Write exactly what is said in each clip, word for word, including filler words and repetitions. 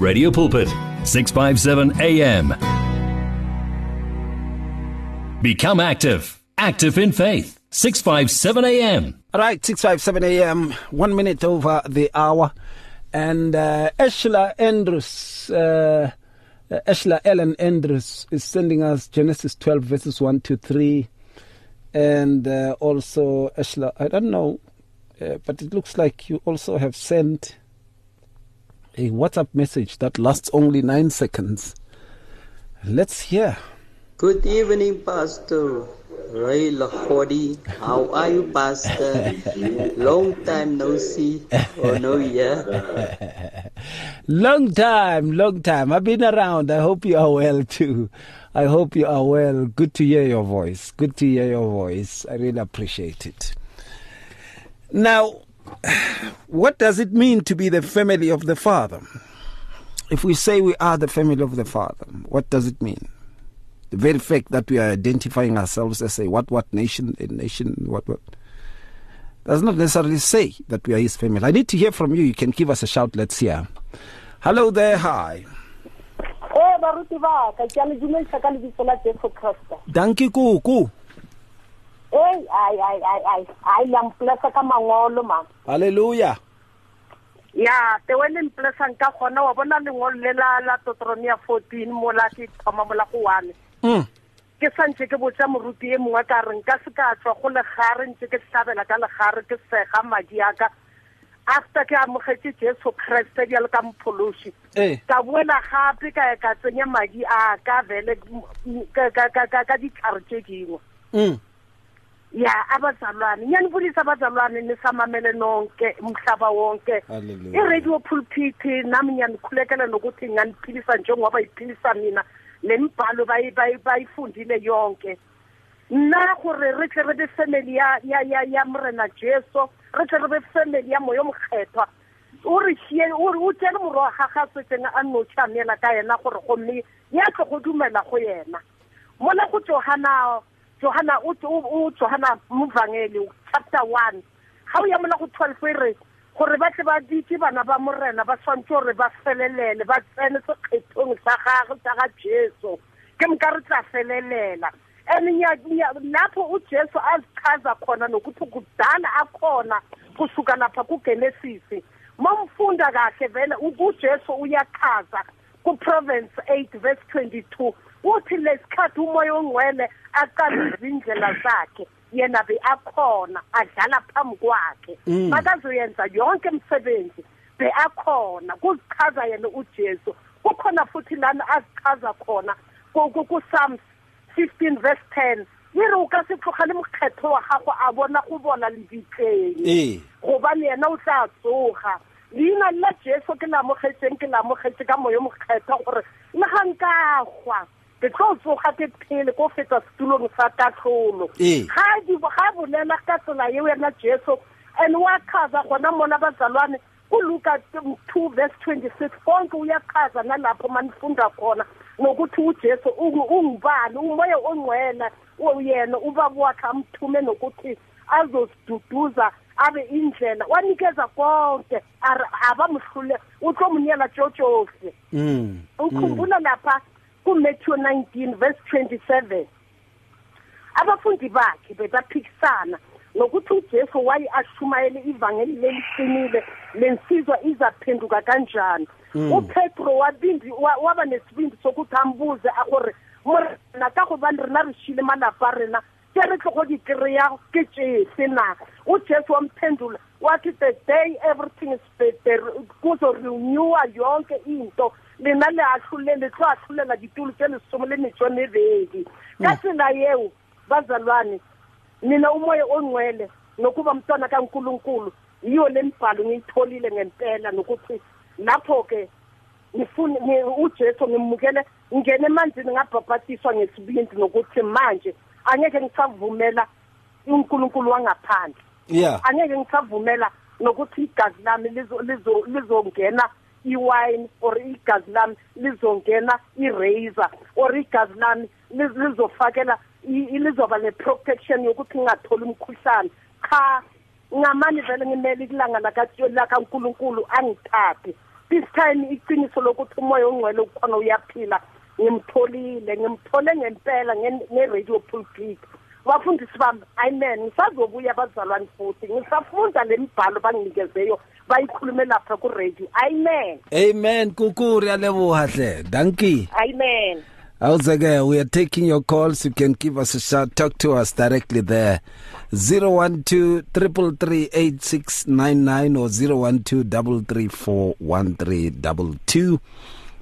Radio Pulpit, six fifty-seven A M. Become active. Active in faith. six fifty-seven A M. All right, six fifty-seven A M, one minute over the hour. And uh, Eshla Andrews, uh, Eshla Ellen Andrews is sending us Genesis twelve, verses one to three. And uh, also, Eshla, I don't know, uh, but it looks like you also have sent a WhatsApp message that lasts only nine seconds. Let's hear. Good evening, Pastor Ray Legodi. How are you, Pastor? Long time no see or no hear. Long time, long time. I've been around. I hope you are well too. I hope you are well. Good to hear your voice. Good to hear your voice. I really appreciate it. Now, what does it mean to be the family of the Father? If we say we are the family of the Father, what does it mean? The very fact that we are identifying ourselves as a what, what nation, a nation, what, what, does not necessarily say that we are his family. I need to hear from you. You can give us a shout. Let's hear. Hello there. Hi. Thank you. Hey, I, I, I, I, I am blessed ka mangolo ma. Hallelujah. Yeah, te wena mplesa nka gona wa bona lengolo le la la Deuteronomy fourteen mo la ke thoma mo la go one. Mm. Ke santse ke botsa moruti e mongwe ka reng ka se ka tswa go le gare ntse ke tsabela ka le gare ke sega madi aka. After ke amogetse Jesu Kriste ya le ka mpholoshi. Ka buela gape ka ka tsenya madi a ka vele ka ka ka ka di charge dingwe. Mm. Ya abazalwane nyanibulisa abazalwane nesamamele nonke umhlaba wonke iRadio Pulpit nami nyanikhulekela nokuthi nganiphilisa njengoba iphilisa mina nemibhalo bayifundile yonke nna gore re tle re be family ya ya ya Morena Jesu re tle re be family ya moyo mkgethwa o re sie o re o tsene moroa ga ga tsena a no tshamela ka yena gore gomme ya tle go dumela go yena mona go Johanna Johanna u u Johanna muvangeli chapter one how ya mona go twelve re gore ba tle ba ditse bana ba morena ba swantse re ba felelele ba tsene se kgethong sa gagwe tsa ga Jesu ke mka re tla felelela ene nya lapho u Jesu azichaza khona nokuthi kudala akhona kusuka lapha ku Genesis mamfunda kahle vele u Jesu uyachaza ku Proverbs eight verse twenty-two uthi lesikhathi umoya ongwele aqala izindlela zakhe yena be akhona adlala phambi kwakhe makazoyenza yonke imisebenzi be akhona kuzichaza yena uJesu kukhona futhi lana azichaza khona ku Psalms fifteen verse ten yena ukasiphuga le mkhetho wa gago a bona go bona le ditleng goba yena o tla tsoga leina la Jesu ke la mogetseng ke la mogetse ka moyo mkhetho gore le ga nka gwa ke tso ga ke phele go feta stulong sa tatlolo ga di ga bolela ka tsela eo ya Jesu and wa khaza gona mona bazalwane u Luka two verse twenty-six konke uyakhaza nalapho manifunda khona nokuthi uJesu ungubani umoya ongwena uyena uba kwakhe amthume nokuthi azosiduduza abe indlela wanikeza konke abamhlule uThomunyela Jojosi mm ukhumbula lapha Matthew nineteen verse twenty-seven abafundi bakhe bebaphikisana nokuthi uJesu wayi ashumayele ivangeli leliqinile lensizwa izaphenduka kanjani uPetro wabindi waba nesibindi sokuthambuze akore mona ka go ba rena re shile malapa rena ke re tlo go di kreya ke tshese na uJesu wamphendula wathi the day everything is better kuzo renewa yonke into lena le a hlulele tlo a hlulela ditulu tse lesomo le metsone bedi ka tsena yeo bazalwane nina umoya ongwele nokuba mntwana kaNkulunkulu yiyo le mbhalo ngiyitholile ngempela nokuthi lapho ke ngifuni uJesu ngimukele ngene emanzini ngabhabhatiswa ngesibindi nokuthi manje angeke ngisavumela uNkulunkulu wangaphandle yeah angeke ngisavumela nokuthi igazi lami lizo lizo lizongena iwine or igazi lami lizongena irazor or igazi lami lizofakela ilizoba neprotection yokuthi ngingatholi umkhuhlane cha ngamani vele ngimele ikulanga lakaNkulunkulu angithathe this time iqiniso lokuthi umoya ongcwele ukhona uyaphila ngimtholile ngimthole ngempela nge-radio pulpit bafundisi bami amen ngisazobuya abazalwane futhi ngisafunda le mibhalo banginikezeyo bayikhulume lapha ku-radio amen amen kukuri yaleboha hle danki amen. Auzaga, we are taking your calls. You can give us a shout. Talk to us directly there. zero one two, three three three, eight six nine nine or zero one two, three three four, one three two two.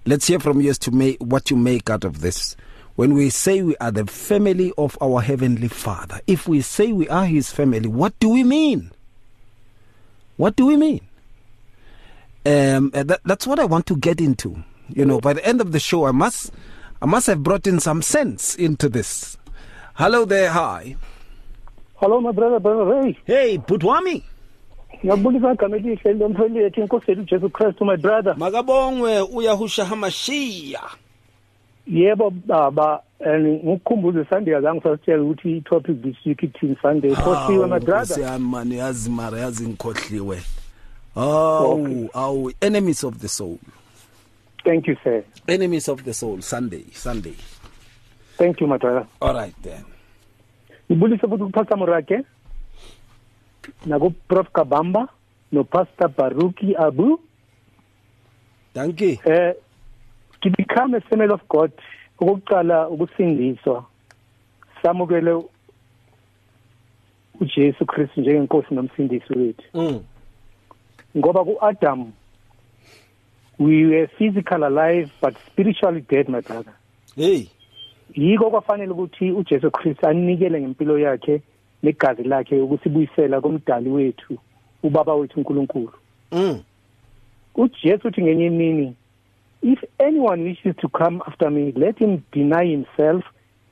Let's hear from you as to make, what you make out of this. When we say we are the family of our Heavenly Father, if we say we are His family, what do we mean? What do we mean? Um, that, that's what I want to get into. You know, by the end of the show, I must... I must have brought in some sense into this. Hello there, hi. Hello, my brother, brother Ray. Hey, Putwami. My brother. Magabongwe uYahusha Hamashiach. Yebo baba, and ngikukhumbuze Sunday azangisasitshela ukuthi topic this week ithini Sunday. Khosiwe my brother. Siyamani yazi mara yazi ngikhohliwe. Oh, oh, enemies of the soul. Thank you, sir. Enemies of the soul, Sunday, Sunday. Thank you, my brother. All right, then. Ngibulisa futhi uPastor Morake, naku Prof Kabamba, no Pastor Baruki Abu. Thank you. Uh, to become a family of God, ukuqala ukusindiswa, samukele uJesu Kristu njengeNkosi nomsindisi wethu. Ngoba kuAdam we were physically alive, but spiritually dead, my brother. Hey. Yiko kwafanele ukuthi uJesu Christ anikele ngempilo yakhe negazi lakhe ukusibuyisela komdali wethu, ubaba wethu uNkulunkulu. Mm. uJesu uthi ngenye imini, if anyone wishes to come after me, let him deny himself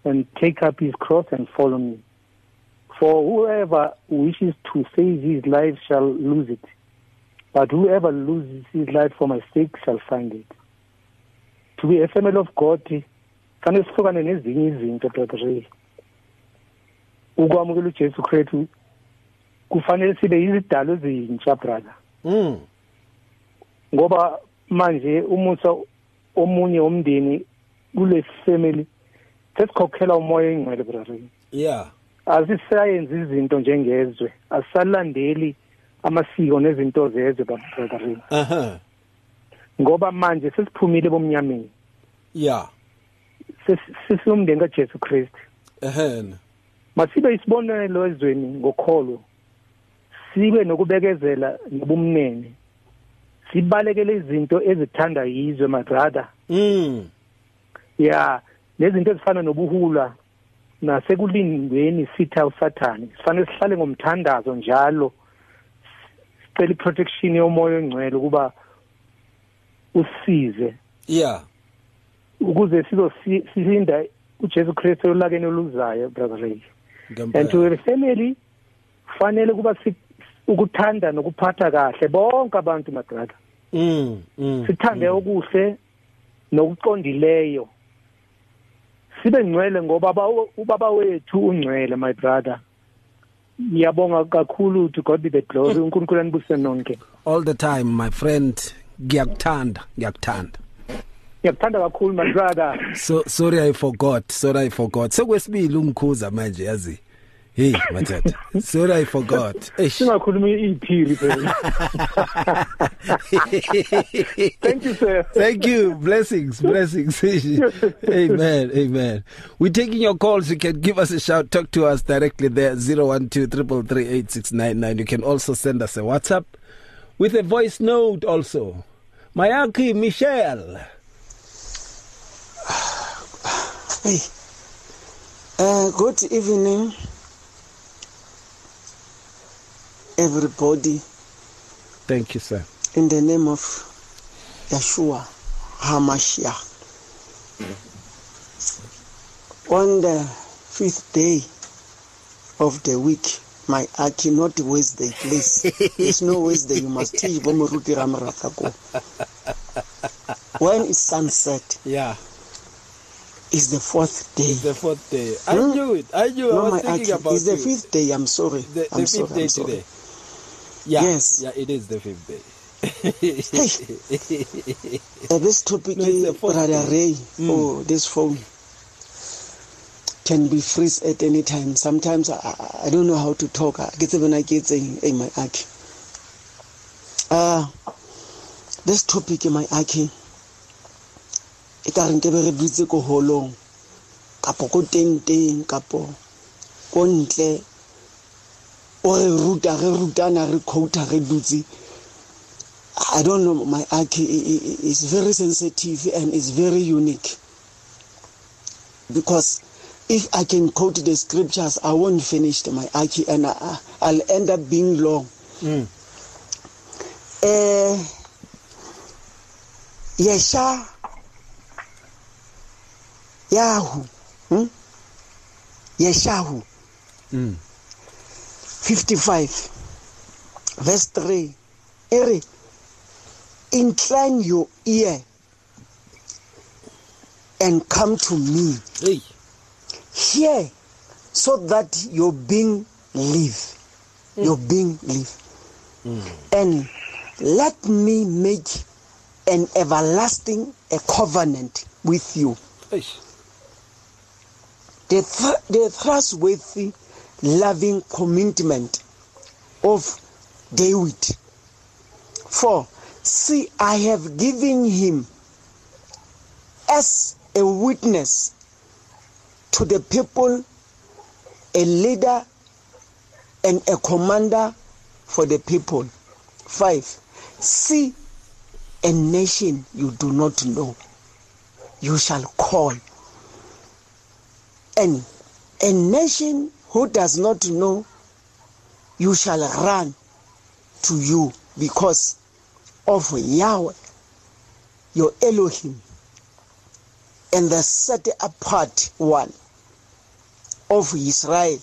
and take up his cross and follow me. For whoever wishes to save his life shall lose it. But whoever loses his life for my sake shall find it. To be a family of God, can you spoken in his in Peter? Ugamulu Jesu Kretu Kufanel Side is Taluzi in Chaprada. Goba Manje, Umusa Omuni Omdini, Ule family, just Kokela Moying, my brother. Yeah. As the science is in Tonjeng Ezwe, as Salan daily. Amasiko nezinto zeze babakarina. Aha. Ngoba manje sesiphumile bomnyameni. Yeah. Sesisumdenga Jesu Christ. Ehena. Masibe isibonelo ezweni ngokholo. Sibe nokubekezela nobumnene. Sibalekele izinto ezithanda yizwe my brother. Mm. Yeah, lezinto ezifana nobuhula nasekulindweni sitha uSathane. Sifanele sihlale ngomthandazo njalo. Tele protection yomoya ongcwele kuba usize yeah ukuze sizosinda uJesu Kristu olakene oluzayo brother Ray and to the family fanele kuba ukuthanda nokuphatha kahle bonke abantu madrada mm sithande okuhle nokuqondileyo sibe ngcwele ngoba ubaba wethu ungcwele my brother. Ngiyabonga kakhulu to God be the glory uNkulunkulu anibuse nonke all the time my friend ngiyakuthanda ngiyakuthanda ngiyakuthanda kakhulu my brother. So sorry I forgot sorry I forgot sekwesibili ungikhuza manje yazi hey matata sorry I forgot singakhuluma iphiri thank you sir thank you blessings blessings amen amen we're taking your calls. You can give us a shout, talk to us directly there, zero one two, three three three, eight six nine nine. You can also send us a WhatsApp with a voice note also. Mayaki Michelle. Hey uh, good evening everybody. Thank you, sir. In the name of Yeshua Hamashiach. On the fifth day of the week, my aki, not Wednesday, please. There's no Wednesday, you must teach. When is sunset? Yeah. Is the fourth day. It's the fourth day. I hmm? knew it. I knew no, I was thinking aki. About it. It's the fifth day, I'm sorry. The, the I'm fifth sorry, day I'm today. Yeah, yes, yeah, it is the fifth day. Hey. Uh, this topic, no, Brother Ray, mm. oh, this phone can be freeze at any time. Sometimes I, I don't know how to talk. I get when I get in, in my arc. Uh, this topic in my arc, it can't be reduced to how long. Kapo ko ten ten kapo kontle or ruta re ruta na re quota re dutse. I don't know, my arc is very sensitive and is very unique. Because if I can quote the scriptures, I won't finish my arc and I, I'll end up being long. Mm. Uh, Yesha Yahu. Hmm? Yeshayahu. Mm. fifty-five, verse three. Ere, incline your ear and come to me. Hey. Hear, so that your being live. Mm. Your being live. Mm. And let me make an everlasting a covenant with you. Hey. The, th- the trustworthy, loving commitment of David. For, see, I have given him as a witness to the people, a leader, and a commander for the people. Five, see, a nation you do not know, you shall call. And a nation who does not know, you shall run to you because of Yahweh, your Elohim, and the set apart one of Israel.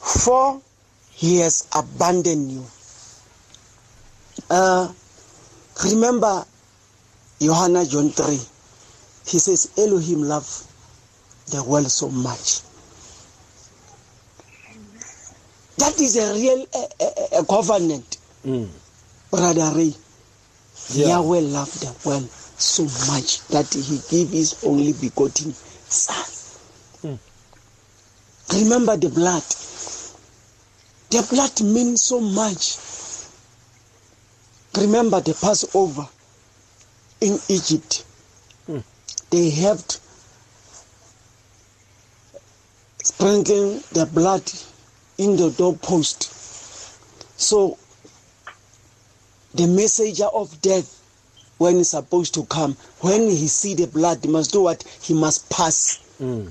For he has abandoned you. Uh, remember Johanna John three. He says, Elohim love the world so much. That is a real a, a, a covenant. Mm. Brother Ray, yeah. Yahweh loved the world so much that he gave his only begotten son. Mm. Remember the blood. The blood means so much. Remember the Passover in Egypt. Mm. They helped sprinkling the blood in the doorpost. So the messenger of death, when he's supposed to come, when he see the blood, he must do what? He must pass. Mm.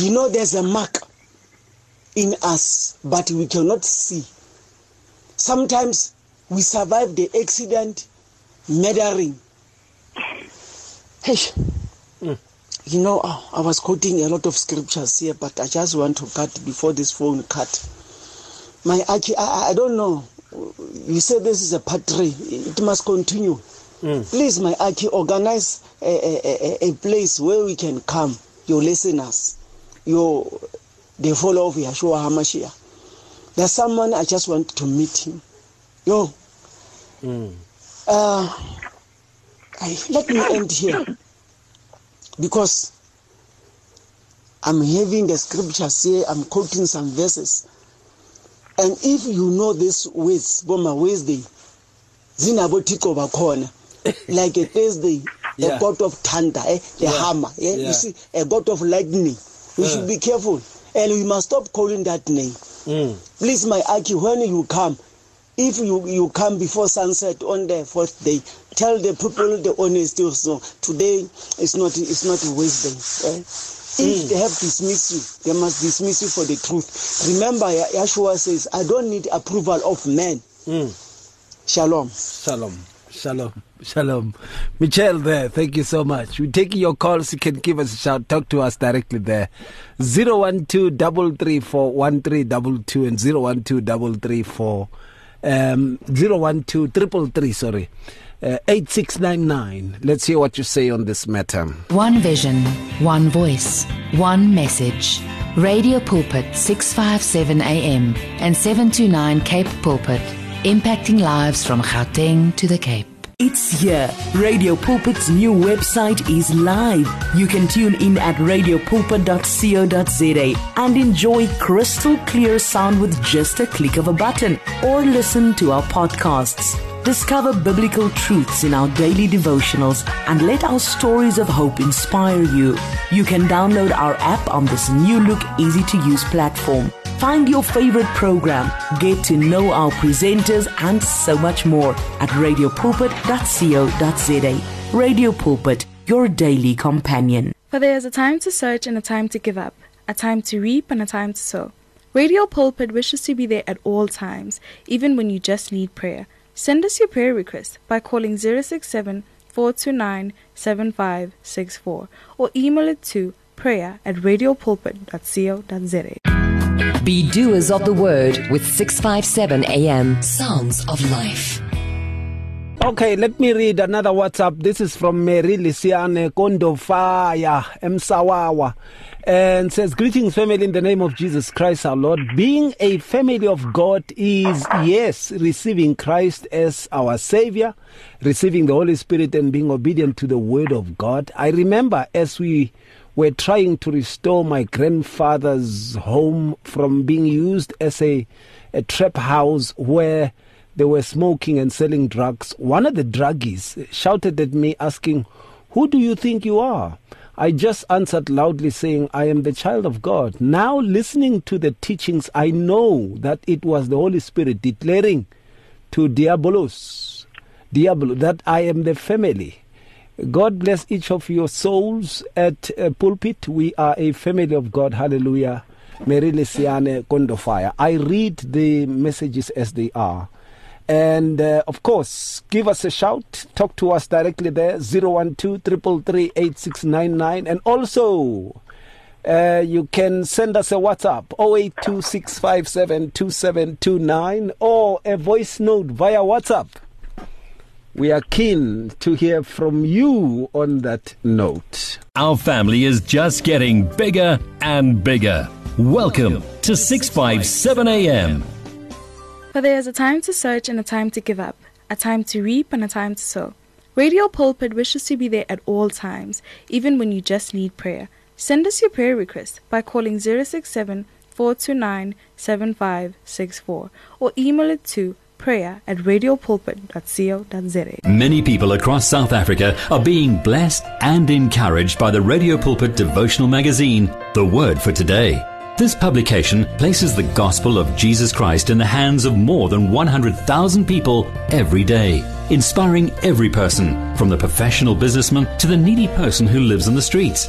You know, there's a mark in us, but we cannot see. Sometimes we survive the accident, murdering. Hey. Mm. You know, I was quoting a lot of scriptures here, but I just want to cut before this phone cut. My, I, I don't know. You say this is a part three. It must continue. Mm. Please, my Aki, organize a, a, a place where we can come, your listeners, your the follower of Yeshua Hamashiach. There's someone I just want to meet him. Yo. Mm. Uh, I, let me end here. Because I'm having the scriptures here, I'm quoting some verses. And if you know this with Boma Wednesday, Zinabotiko Bakona, like a Thursday, yeah. a god of thunder, eh? the yeah. hammer, eh? yeah. you see, a god of lightning. We yeah. should be careful. And we must stop calling that name. Mm. Please, my Aki, when you come, if you, you come before sunset on the fourth day, tell the people the honest also. Today it's not it's not a waste day. Eh? If mm. they have dismissed you, they must dismiss you for the truth. Remember, Yahshua says, I don't need approval of men. Mm. Shalom. Shalom. Shalom. Shalom. Michelle there, thank you so much. We're taking your calls. You can give us a shout. Talk to us directly there. zero one two, three three four, one three two two and zero one two, three three four Um, zero one two, three three three, sorry, uh, eight six nine nine. Let's hear what you say on this matter. One vision, one voice, one message. Radio Pulpit, six fifty-seven A M and seven twenty-nine Cape Pulpit. impacting lives from Gauteng to the Cape. It's here. Radio Pulpit's new website is live. You can tune in at radio pulpit dot co dot za and enjoy crystal clear sound with just a click of a button, or listen to our podcasts. Discover biblical truths in our daily devotionals and let our stories of hope inspire you. You can download our app on this new look, easy-to-use platform. Find your favorite program, get to know our presenters, and so much more at radio pulpit dot co dot za. Radio Pulpit, your daily companion. For there is a time to search and a time to give up, a time to reap and a time to sow. Radio Pulpit wishes to be there at all times, even when you just need prayer. Send us your prayer request by calling zero six seven, four two nine, seven five six four or email it to prayer at radio pulpit dot co dot za. Be doers of the word with six fifty-seven A M Sounds of Life. Okay, let me read another WhatsApp. This is from Mary Lisiane Kondofaya Msawawa, and says, greetings family, in the name of Jesus Christ our Lord. Being a family of God is, yes, receiving Christ as our Savior, receiving the Holy Spirit, and being obedient to the Word of God. I remember as we were trying to restore my grandfather's home from being used as a, a trap house where they were smoking and selling drugs, one of the druggies shouted at me asking, "Who do you think you are?" I just answered loudly saying, "I am the child of God." Now, listening to the teachings, I know that it was the Holy Spirit declaring to Diabolos, Diablo, that I am the family. God bless each of your souls at uh, Pulpit. We are a family of God. Hallelujah. Mary Lisiane Kondofaya. I read the messages as they are. And uh, of course, give us a shout. Talk to us directly there, zero one two, three three three, eight six nine nine. And also, uh, you can send us a WhatsApp, zero eight two, six five seven, two seven two nine, or a voice note via WhatsApp. We are keen to hear from you on that note. Our family is just getting bigger and bigger. Welcome to six fifty-seven A M. For there is a time to search and a time to give up, a time to reap and a time to sow. Radio Pulpit wishes to be there at all times, even when you just need prayer. Send us your prayer request by calling zero six seven, four two nine, seven five six four or email it to prayer at radio pulpit dot co dot za. Many people across South Africa are being blessed and encouraged by the Radio Pulpit devotional magazine, The Word for Today. This publication places the gospel of Jesus Christ in the hands of more than one hundred thousand people every day, inspiring every person, from the professional businessman to the needy person who lives on the streets.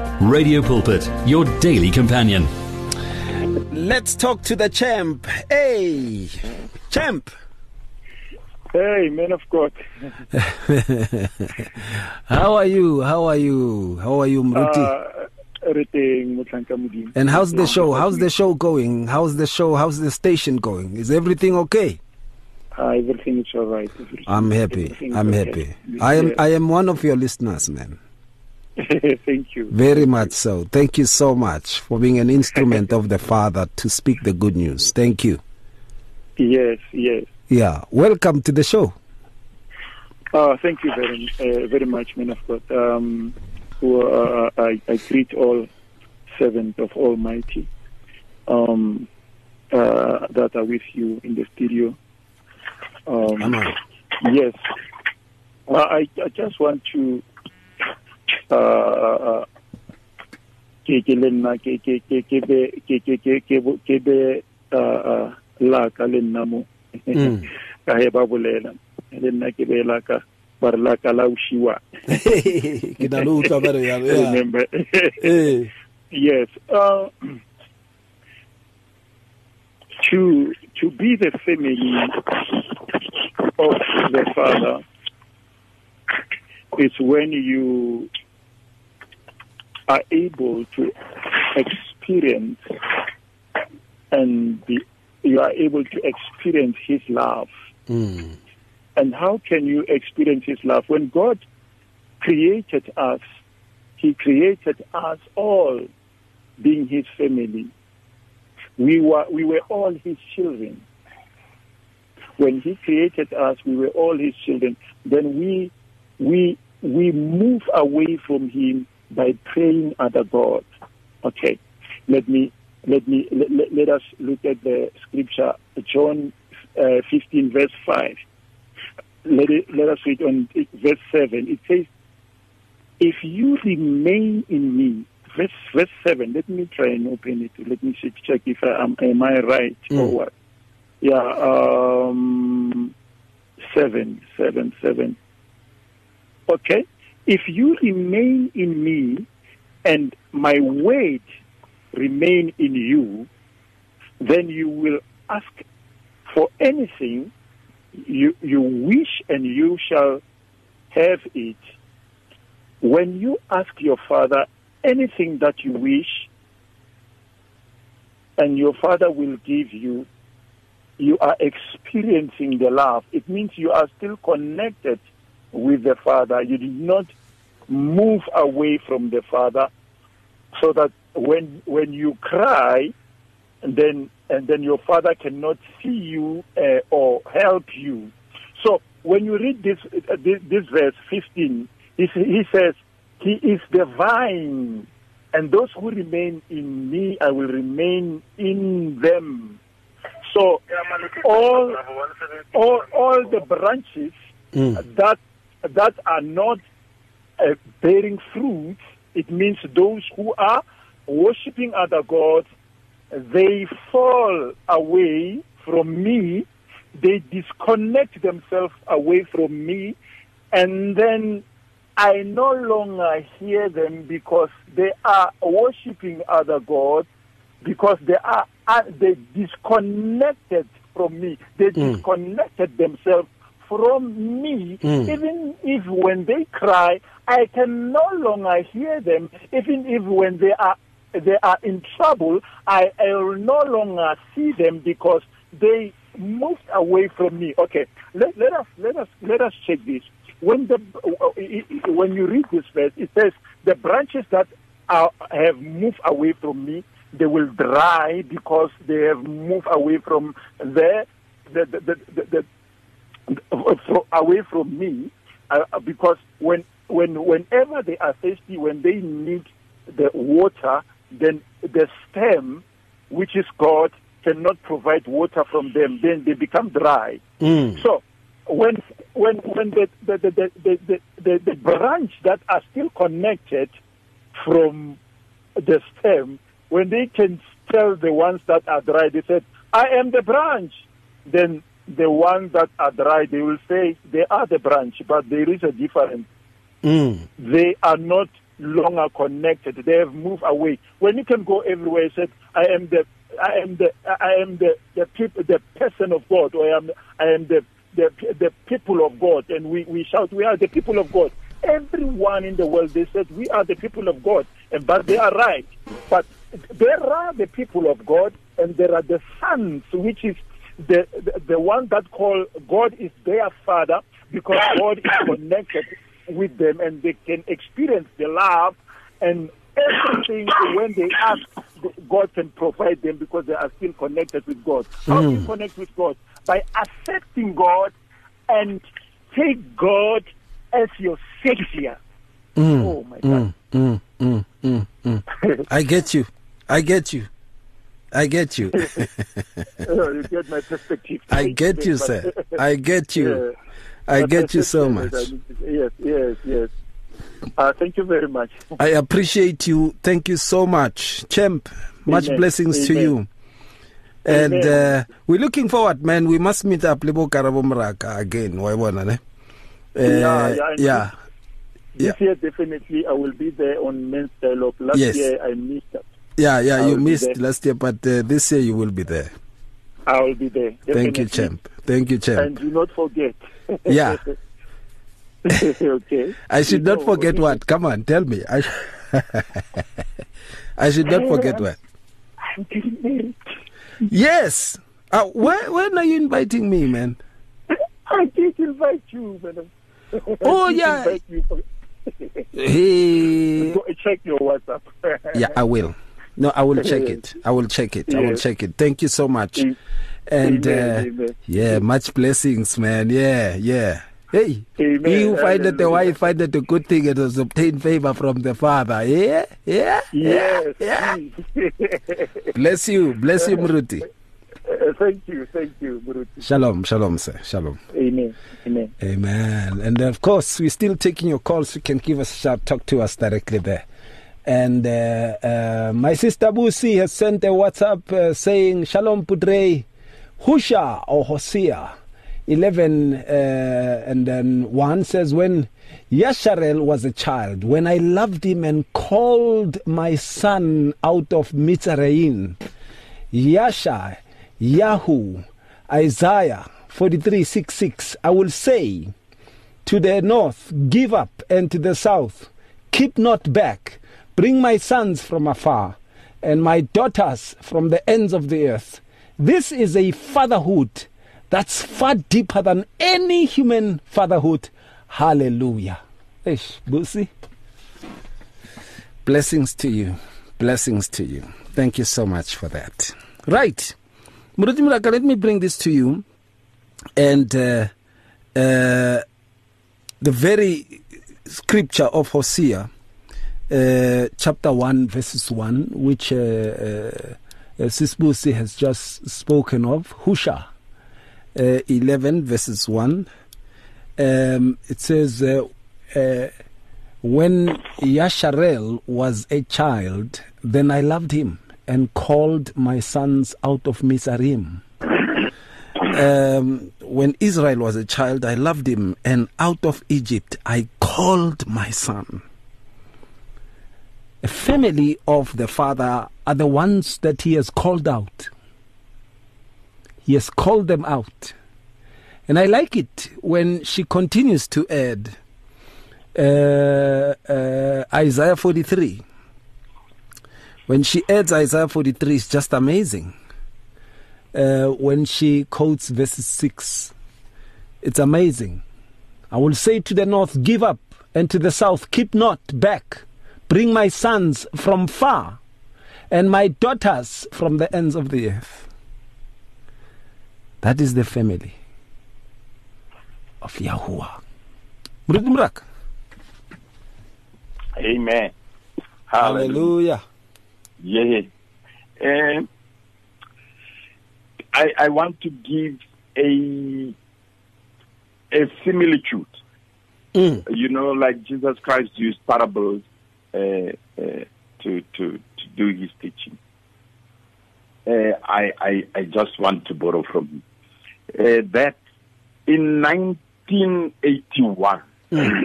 Radio Pulpit, your daily companion. Let's talk to the champ. Hey, champ. Hey, man of God. How are you? How are you? How are you, Mruti? Uh, And how's the show? How's the show going? How's the show? How's the station going? Is everything okay? Uh, everything is all right. Everything, I'm happy. I'm happy. Okay. I am I am one of your listeners, man. Thank you. Very much so. Thank you so much for being an instrument of the Father to speak the good news. Thank you. Yes, yes. Yeah. Welcome to the show. Oh, thank you very, uh, very much, man of God. Um, Uh, I, I greet all servants of Almighty um, uh, that are with you in the studio. Um, yes, uh, I, I just want to uh, mm. I remember. Yes. Uh, to to be the family of the Father is when you are able to experience and be, you are able to experience His love. Mm. And how can you experience His love? When God created us, He created us all being His family. We were, we were all His children. When He created us, we were all His children. Then we, we, we move away from Him by praying other gods. Okay, let me let me let, let us look at the scripture, John uh, fifteen, verse five. Let it, let us read on verse seven. It says, "If you remain in me." Verse, verse seven. Let me try and open it. Let me see, check if I am, am I right mm. or what. Yeah, um, seven, seven, seven. Okay. If you remain in me and my word remain in you, then you will ask for anything you, you wish and you shall have it. When you ask your Father anything that you wish, and your Father will give you, you are experiencing the love. It means you are still connected with the Father. You did not move away from the Father, so that when when you cry, and then and then your Father cannot see you uh, or help you. So when you read this uh, this, this verse fifteen, he, he says, "He is the vine, and those who remain in me, I will remain in them." So all all, all the branches mm. that that are not uh, bearing fruit, it means those who are worshipping other gods, they fall away from me, they disconnect themselves away from me, and then I no longer hear them because they are worshipping other gods, because they are uh, they disconnected from me. They mm. disconnected themselves from me. Mm. Even if when they cry, I can no longer hear them. Even if when they are they are in trouble, I, I will no longer see them because they moved away from me. Okay, let, let us let us let us check this. When the when you read this verse, it says the branches that are, have moved away from me, they will dry because they have moved away from the the the, the, the, the so away from me. Uh, because when when whenever they are thirsty, when they need the water, then the stem, which is God, cannot provide water from them. Then they become dry. Mm. So when when when the the the, the, the, the, the branch that are still connected from the stem, when they can tell the ones that are dry, they said, "I am the branch." Then the ones that are dry, they will say, "They are the branch," but there is a difference. Mm. They are not longer connected. They have moved away. When you can go everywhere, you said, "I am the I am the I am the the, peop- the person of God," or I am I am the The, the people of God, and we, we shout, "We are the people of God." Everyone in the world, they said, "We are the people of God," and but they are right. But there are the people of God, and there are the sons, which is the the, the one that call God is their Father, because God is connected with them, and they can experience the love and everything. When they ask, God can provide them because they are still connected with God. How do you connect with God? By accepting God and take God as your savior. Mm, oh my God! Mm, mm, mm, mm, mm. I get you. I get you. I get you. Oh, you get my perspective. I get you, sir. I get you. Yeah. I get you so much. Yes, yes, yes. Uh, thank you very much. I appreciate you. Thank you so much, Champ. Much Amen. Blessings Amen. To you. And uh, we're looking forward, man. We must meet up Lebo Karabomraka again. Why uh, Yeah, yeah. yeah. This yeah. year, definitely, I will be there on Men's Dialogue. Last yes. year, I missed that. Yeah, yeah, I you missed last year, but uh, this year you will be there. I will be there. Definitely. Thank you, champ. Thank you, champ. And do not forget. yeah. Okay. I should not forget what? Come on, tell me. I, sh- I should not forget what? I'm getting married. Yes. Uh, when, when are you inviting me, man? I did invite you, madam. Oh, yeah. Invite you for- hey. Go check your WhatsApp. Yeah, I will. No, I will check it. I will check it. Yes. I will check it. Thank you so much. Yes. And amen, uh, amen. Yeah, much blessings, man. Yeah, yeah. Hey, amen. He who findeth the wife findeth a good thing and has obtained favor from the Father. Yeah, yeah, yes. yeah. yeah. Bless you, bless you, Muruti. Uh, thank you, thank you, Muruti. Shalom, shalom, sir. Shalom. Amen, amen. Amen. And of course, we're still taking your calls. You can give us a shout, talk to us directly there. And uh, uh, my sister Busi has sent a WhatsApp uh, saying, Shalom, Pudrey. Husha or Hosea eleven uh, and then one says, when Yasharel was a child, when I loved him and called my son out of Mitsrayim, Yasha, Yahu, Isaiah forty-three six six, I will say to the north, give up, and to the south, keep not back. Bring my sons from afar and my daughters from the ends of the earth. This is a fatherhood that's far deeper than any human fatherhood. Hallelujah. Eish, Busi. Blessings to you. Blessings to you. Thank you so much for that. Right. Muruti Muraka, let me bring this to you. And uh, uh, the very scripture of Hosea, uh, chapter one, verses one, which... Uh, uh, Uh, Sis Busi has just spoken of, Hosea uh, eleven verses one. Um, it says, uh, uh, when Yasharel was a child, then I loved him and called my sons out of Mitsrayim. Um, when Israel was a child, I loved him, and out of Egypt I called my son. A family of the Father are the ones that he has called out. He has called them out. And I like it when she continues to add uh, uh, Isaiah forty-three. When she adds Isaiah forty-three, it's just amazing. Uh, when she quotes verses six, it's amazing. I will say to the north, give up, and to the south, keep not back. Bring my sons from far and my daughters from the ends of the earth. That is the family of Yahuwah. Amen. Hallelujah. Yeah. And I, I want to give a, a similitude. Mm. You know, like Jesus Christ used parables. Uh, uh, to to to do his teaching. Uh, I, I I just want to borrow from him uh, that in nineteen eighty-one, mm.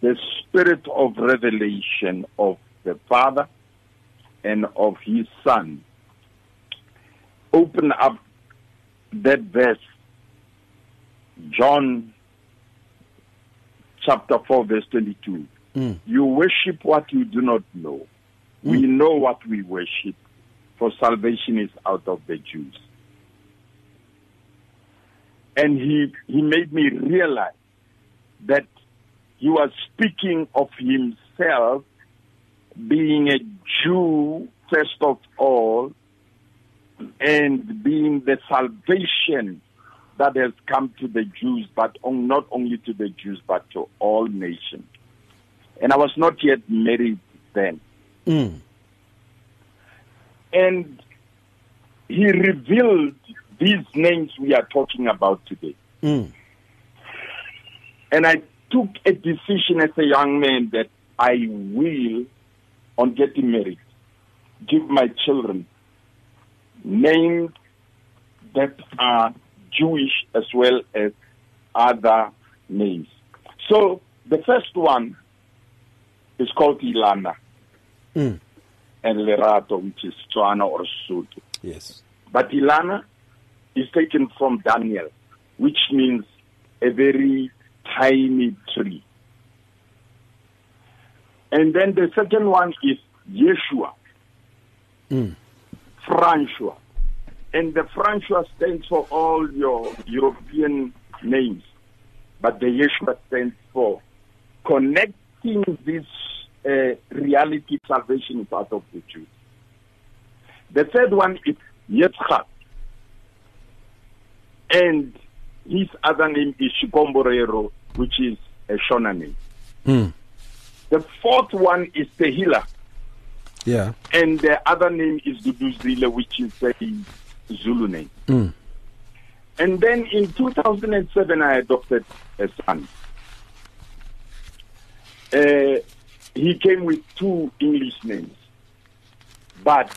the spirit of revelation of the Father and of his Son opened up that verse, John chapter four verse twenty-two. Mm. You worship what you do not know. Mm. We know what we worship, for salvation is out of the Jews. And he, he made me realize that he was speaking of himself being a Jew, first of all, and being the salvation that has come to the Jews, but on, not only to the Jews, but to all nations. And I was not yet married then. Mm. And he revealed these names we are talking about today. Mm. And I took a decision as a young man that I will, on getting married, give my children names that are Jewish as well as other names. So the first one, it's called Ilana mm. and Lerato, which is Tswana or Sotho. Yes. But Ilana is taken from Daniel, which means a very tiny tree. And then the second one is Yeshua, mm. Francois. And the Francois stands for all your European names, but the Yeshua stands for connecting this uh, reality salvation part of the Jews. The third one is Yitzchak, and his other name is Shikomborero, which is a Shona name. Mm. The fourth one is Tehila. Yeah. And the other name is Duduzile, which is a Zulu name. Mm. And then in two thousand seven, I adopted a son. Uh, he came with two English names, but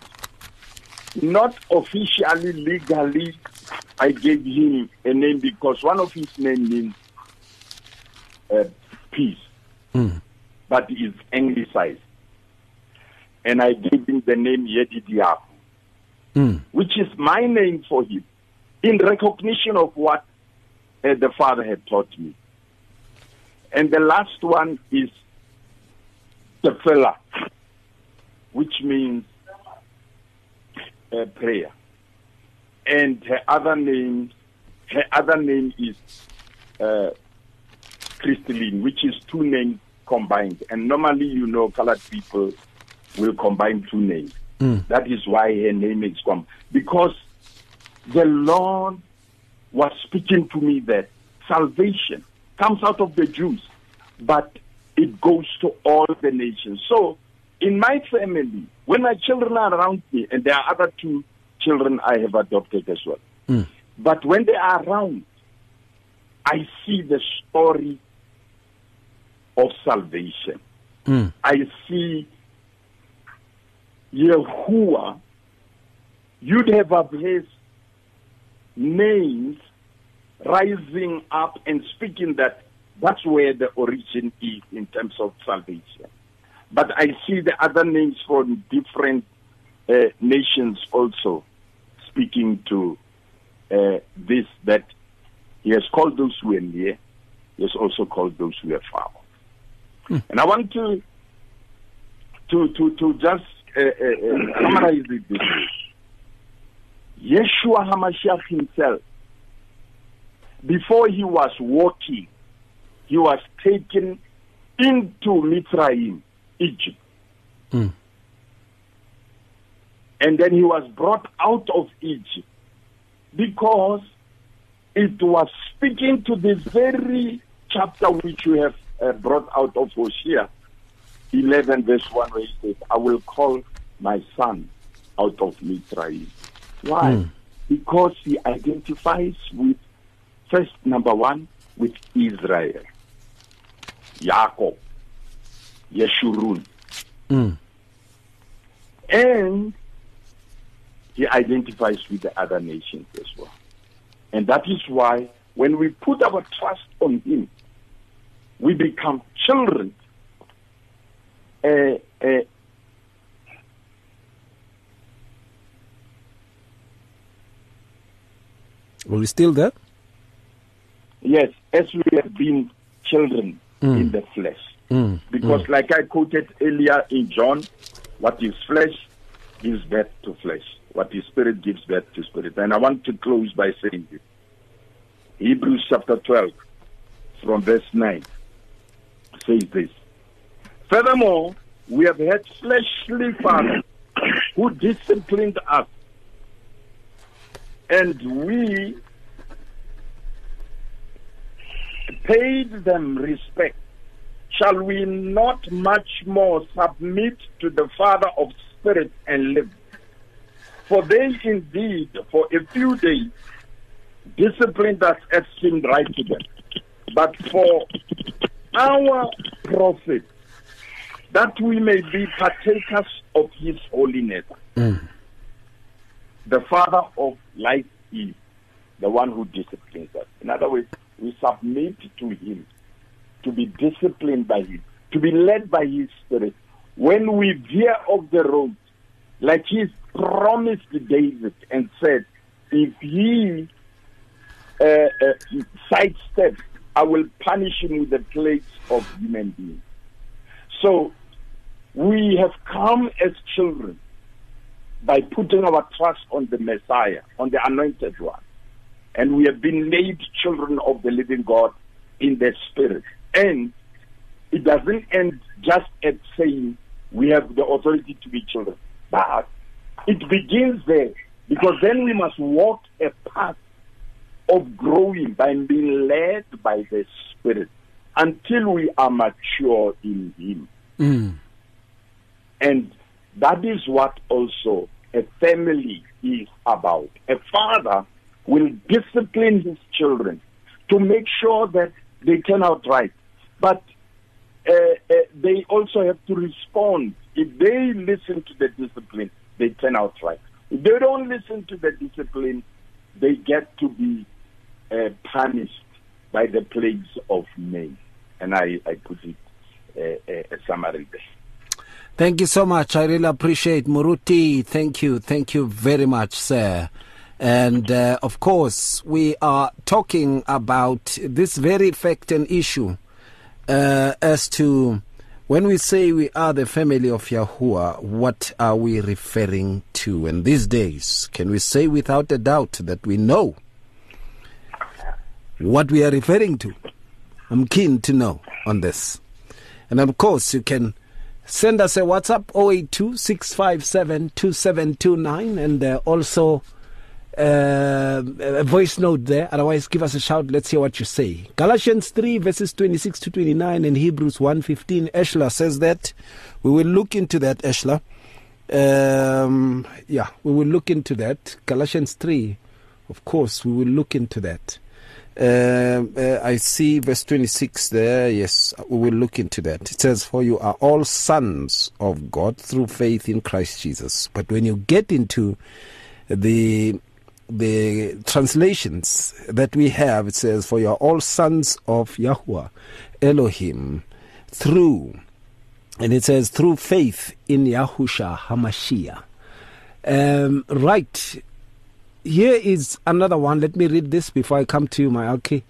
not officially, legally, I gave him a name because one of his names means uh, peace. Mm. But is anglicized. And I gave him the name Yedidiabu, mm. which is my name for him, in recognition of what uh, the father had taught me. And the last one is Tefela, which means uh, prayer. And her other name, her other name is uh, Crystalline, which is two names combined. And normally, you know, colored people will combine two names. Mm. That is why her name is come. Because the Lord was speaking to me that salvation comes out of the Jews, but it goes to all the nations. So in my family, when my children are around me, and there are other two children I have adopted as well. Mm. But when they are around, I see the story of salvation. Mm. I see Yahuwah. You'd have of his names rising up and speaking that that's where the origin is in terms of salvation. But I see the other names from different uh, nations also speaking to uh, this, that he has called those who are near, he has also called those who are far. And I want to to to, to just uh, uh, summarize it this way. Yeshua Hamashiach himself, before he was walking, he was taken into Mitsrayim, Egypt. Mm. And then he was brought out of Egypt because it was speaking to the very chapter which you have Uh, brought out of Hosea eleven verse one, where he says, I will call my son out of Mithraim. Why? Mm. Because he identifies with, first, number one, with Israel, Yaakov, Yeshurun. Mm. And he identifies with the other nations as well. And that is why when we put our trust on him, we become children, uh, uh, Were we still there? Yes, as we have been children mm. in the flesh. Mm. Because mm. like I quoted earlier in John, what is flesh gives birth to flesh. What is spirit gives birth to spirit. And I want to close by saying this. Hebrews chapter twelve, from verse nine. Says this. Furthermore, we have had fleshly fathers who disciplined us, and we paid them respect. Shall we not much more submit to the Father of spirits and live? For they indeed, for a few days, disciplined us as seemed right to them, but for our profit, that we may be partakers of his holiness. Mm. The Father of life is the one who disciplines us. In other words, we submit to him, to be disciplined by him, to be led by his spirit. When we veer off the road, like he promised David and said, if he uh, uh, sidesteps I will punish him with the plagues of human beings. So we have come as children by putting our trust on the Messiah, on the Anointed One. And we have been made children of the living God in the Spirit. And it doesn't end just at saying we have the authority to be children. But it begins there, because then we must walk a path of growing by being led by the Spirit until we are mature in Him. Mm. And that is what also a family is about. A father will discipline his children to make sure that they turn out right. But uh, uh, they also have to respond. If they listen to the discipline, they turn out right. If they don't listen to the discipline, they get to be uh, punished by the plagues of men. And I, I put it uh, uh, a summary there. Thank you so much. I really appreciate Muruti. Thank you. Thank you very much, sir. And, uh, of course, we are talking about this very fact and issue uh, as to when we say we are the family of Yahuwah, what are we referring to? And these days, can we say without a doubt that we know what we are referring to? I'm keen to know on this. And, of course, you can send us a WhatsApp, zero eight two, six five seven, two seven two nine, and uh, also uh, a voice note there. Otherwise, give us a shout. Let's hear what you say. Galatians three, verses twenty-six to twenty-nine, and Hebrews one fifteen. Eshla says that. We will look into that, Eshla. Um, yeah, we will look into that. Galatians three, of course, we will look into that. Uh, uh, I see verse twenty-six there. Yes, we will look into that. It says, for you are all sons of God through faith in Christ Jesus. But when you get into the the translations that we have, it says, for you are all sons of Yahuwah, Elohim, through, and it says, through faith in Yahusha Hamashiach. Um, right. Here is another one. Let me read this before I come to you, Mayaki.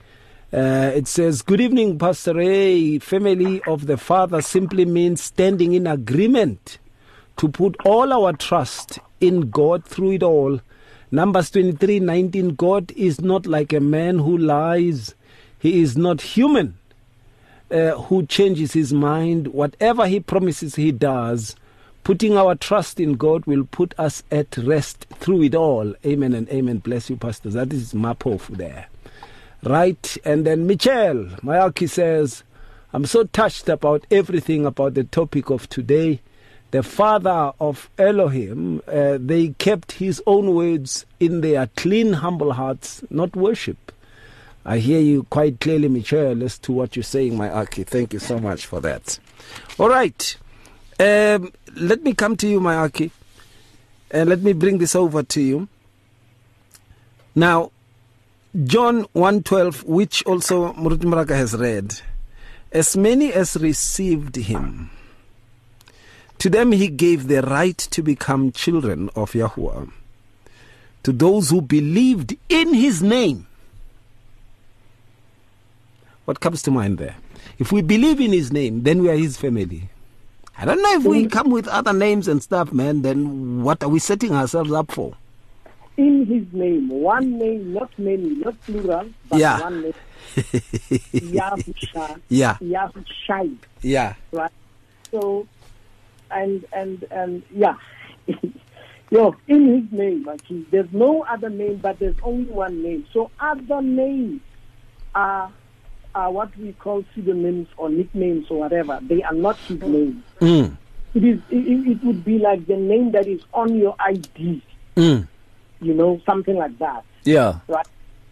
Uh, it says, good evening, Pastor Ray. Family of the Father simply means standing in agreement to put all our trust in God through it all. Numbers twenty-three nineteen, God is not like a man who lies. He is not human uh, who changes his mind. Whatever he promises, he does. Putting our trust in God will put us at rest through it all. Amen and amen. Bless you, pastors. That is Mapofu there. Right. And then Michelle Mayaki says, I'm so touched about everything about the topic of today. The father of Elohim, uh, they kept his own words in their clean, humble hearts, not worship. I hear you quite clearly, Michelle, as to what you're saying, Mayaki. Thank you so much for that. All right. Um, let me come to you, Mayaki, and let me bring this over to you. Now, John one twelve, which also Muruti Muraka has read, as many as received him, to them he gave the right to become children of Yahuwah, to those who believed in his name. What comes to mind there? If we believe in his name, then we are his family. I don't know if we come with other names and stuff, man, then what are we setting ourselves up for? In his name. One name, not many, not plural, but yeah. One name. Yahusha. Yeah. Yahushai. Yeah. Right? So, and, and, and, yeah. Yo, in his name, actually, there's no other name, but there's only one name. So other names are... are what we call pseudonyms or nicknames or whatever. They are not his name. Mm. It is. It, it would be like the name that is on your I D. Mm. You know, something like that. Yeah. Right.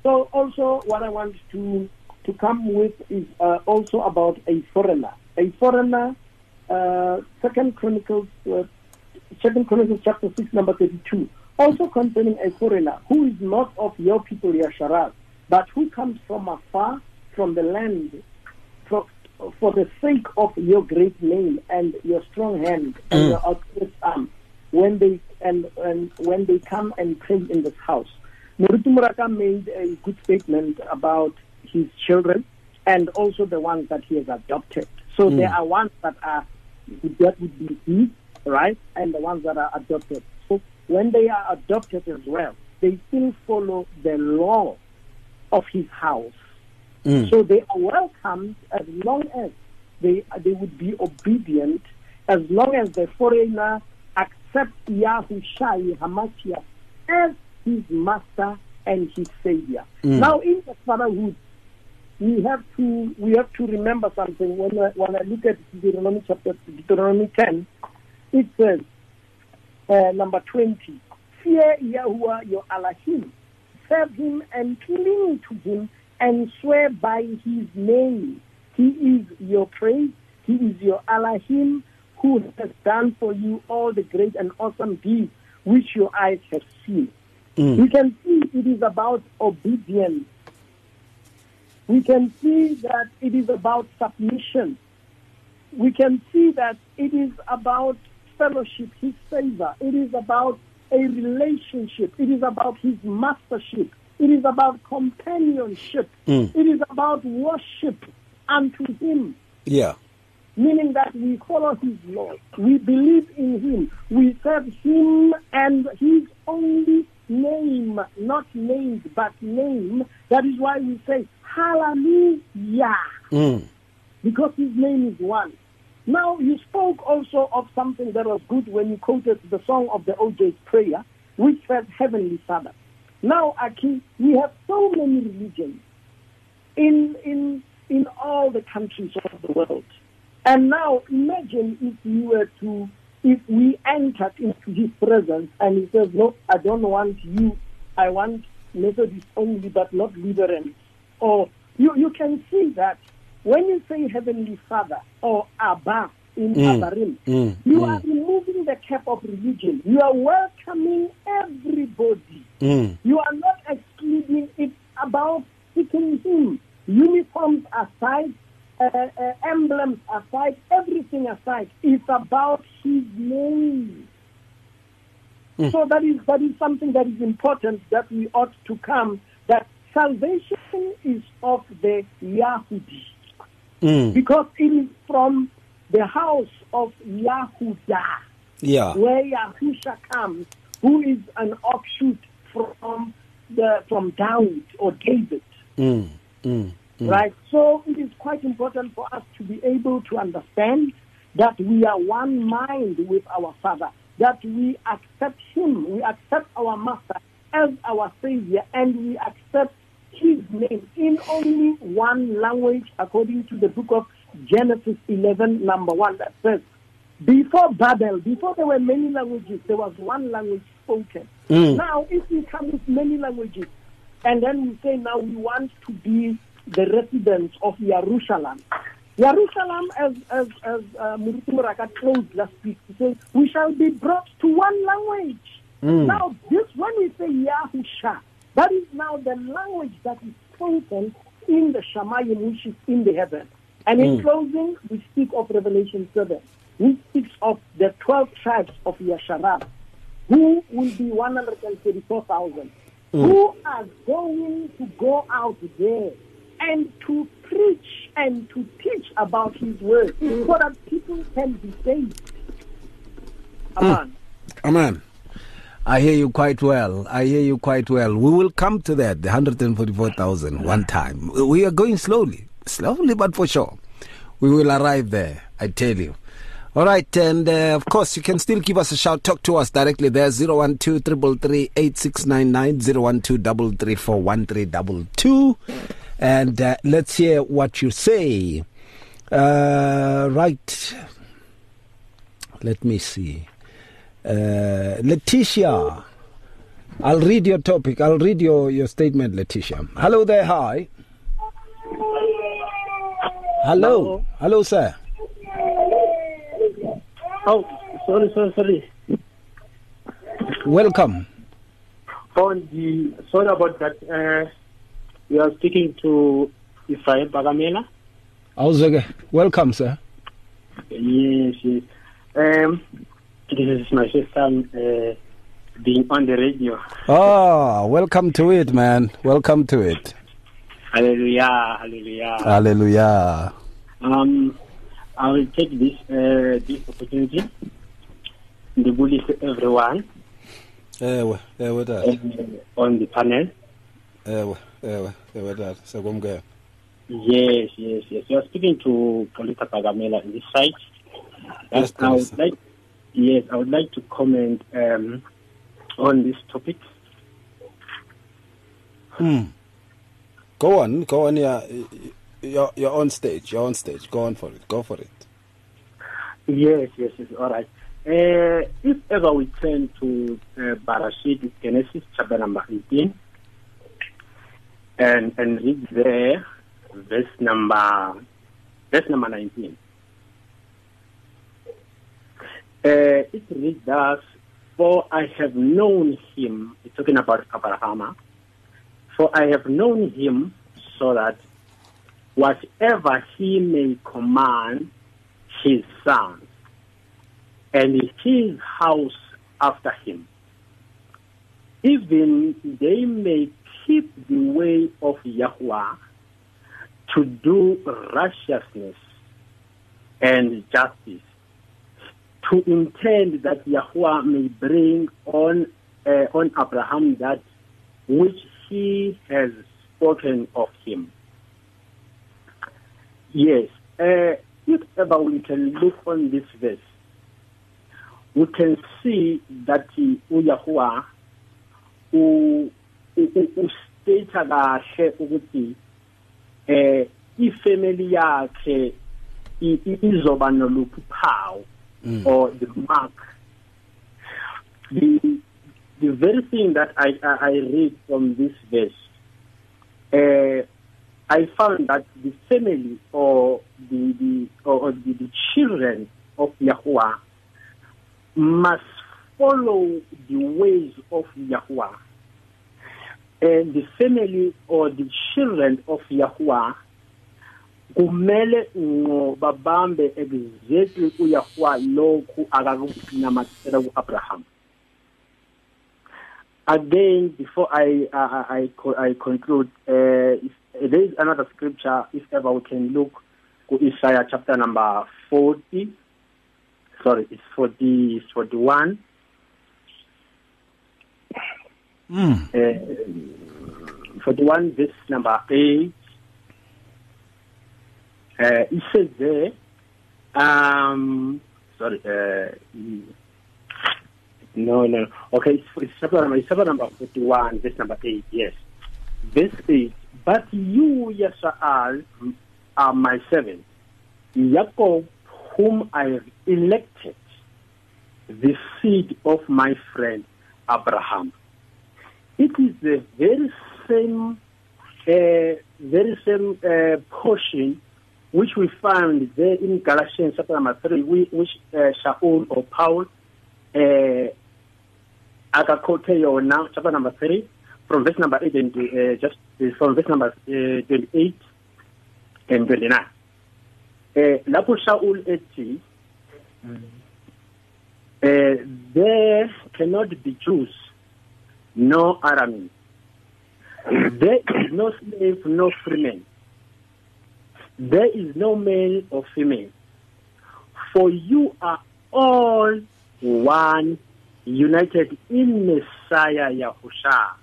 So also, what I want to to come with is uh, also about a foreigner. A foreigner. Uh, Second Chronicles. Uh, Second Chronicles chapter six, number thirty-two. Also concerning a foreigner who is not of your people, Yasharaz, but who comes from afar, from the land, for, for the sake of your great name and your strong hand and mm. your outstretched arm, when they and, and when they come and pray in this house. Muruti Muraka made a good statement about his children, and also the ones that he has adopted. So mm. there are ones that are that would be he, right, and the ones that are adopted. So when they are adopted as well, they still follow the law of his house. Mm. So they are welcomed as long as they they would be obedient, as long as the foreigner accepts Yahusha Hamashiach as his master and his savior. Mm. Now, in the fatherhood, we have to we have to remember something. When I, when I look at Deuteronomy chapter Deuteronomy ten, it says uh, number twenty: Fear Yahuwah your Elohim, serve him and cling to him, and swear by his name. He is your praise. He is your Elohim, who has done for you all the great and awesome deeds which your eyes have seen. Mm. We can see it is about obedience. We can see that it is about submission. We can see that it is about fellowship, his favor. It is about a relationship. It is about his mastership. It is about companionship. Mm. It is about worship unto him. Yeah. Meaning that we follow his law. We believe in him. We serve him and his only name, not named, but name. That is why we say hallelujah. Mm. Because his name is one. Now, you spoke also of something that was good when you quoted the song of the O J's prayer, which says Heavenly Father. Now, Aki, we have so many religions in in in all the countries of the world. And now, imagine if we were to, if we entered into his presence and he says, no, I don't want you. I want Methodist only, but not Lutheran. Or you, you can see that when you say Heavenly Father or Abba in mm, Abarim, mm, you mm. are removing the cap of religion. You are welcoming everybody. Mm. You are not excluding. It's about seeking him. Uniforms aside, Uh, uh, emblems aside, everything aside, is about his name. Mm. So that is that is something that is important that we ought to come, that salvation is of the Yahudi. Mm. Because it is from the house of Yahuda, yeah. where Yahusha comes, who is an offshoot from the from David or David. Mm. Mm. Mm. Right, so it is quite important for us to be able to understand that we are one mind with our Father, that we accept him, we accept our Master as our Savior, and we accept his name in only one language, according to the book of Genesis eleven, number one, that says, before Babel, before there were many languages, there was one language spoken. Mm. Now, if we come with many languages, and then we say now we want to be the residents of Jerusalem. Jerusalem, as as as uh, Muritu Muraka closed last week, he said, we shall be brought to one language. Mm. Now, this when we say Yahusha, that is now the language that is spoken in the Shamayim, which is in the heaven. And in mm. closing, we speak of Revelation seven, which speaks of the twelve tribes of Yasharab, who will be one hundred and thirty-four thousand, mm. who are going to go out there and to preach and to teach about his word mm. so that people can be saved. Amen. Mm. Amen. I hear you quite well. I hear you quite well. We will come to that, the one hundred forty-four thousand, one time. We are going slowly, slowly but for sure. We will arrive there, I tell you. All right, and uh, of course, you can still give us a shout. Talk to us directly there, zero one two, three three three, eight six nine nine, zero one two, three three four, one three two two. And uh, let's hear what you say. Uh, right. Let me see. Uh, Letitia. I'll read your topic. I'll read your, your statement, Letitia. Hello there. Hi. Hello. Hello, sir. Oh, sorry, sorry, sorry. Welcome. Oh, the, sorry about that. Uh, You are speaking to Israel Bagamela. Welcome, sir. Yes, yes. Um, this is my first time uh, being on the radio. Oh, welcome to it, man. Welcome to it. Hallelujah, hallelujah. Hallelujah. Um, I will take this uh, this opportunity to bully everyone uh, on the panel. Uh, uh, uh, yes, yes, yes. You are speaking to Polita Pagamela in this site. Yes, I would like, yes, I would like to comment um, on this topic. Hmm. Go on, go on, yeah, you're, you're on stage, you're on stage, go on for it, go for it. Yes, yes, yes, all right. Uh, if ever we turn to uh, Barashit, Genesis chapter number eighteen, and, and read there, verse number, verse number nineteen. Uh, it reads thus, for I have known him, it's talking about Abraham. For I have known him so that whatever he may command his sons and his house after him, even they may keep the way of Yahweh to do righteousness and justice, to intend that Yahweh may bring on, uh, on Abraham that which he has spoken of him. Yes, uh, if ever we can look on this verse, we can see that Yahweh stated that I family yakhe izoba noluphi uphawu or the mark. The The very thing that I, I, I read from this verse, uh, I found that the family or the, the or the, the children of Yahuwah must follow the ways of Yahuwah. And the family or the children of Yahuwah kumele babambe exactly uYahuwah lokhu akakunamathisela ku-Abraham. Again, before I I, I, I conclude, uh, if, there is another scripture, if ever we can look to Isaiah chapter number forty. Sorry, it's forty, it's forty-one. Mm. Uh, forty-one, verse number eight. Uh, it says there, um, sorry, uh, No, no. Okay, it's chapter number forty-one, verse number eight, yes. Verse eight, but you, Yeshua, are my servant, Yaakov, whom I have elected, the seed of my friend Abraham. It is the very same, uh, very same uh, portion which we find there in Galatians chapter number three, which uh, Shaul or Paul Uh, I can quote you now, chapter number three, from verse number eight and uh, just uh, from verse number uh, twenty-eight and twenty-nine. Lapu Shaul eti, there cannot be Jews, no Aramees. There is no slave, no freeman. There is no male or female. For you are all one, united in Messiah Yahusha.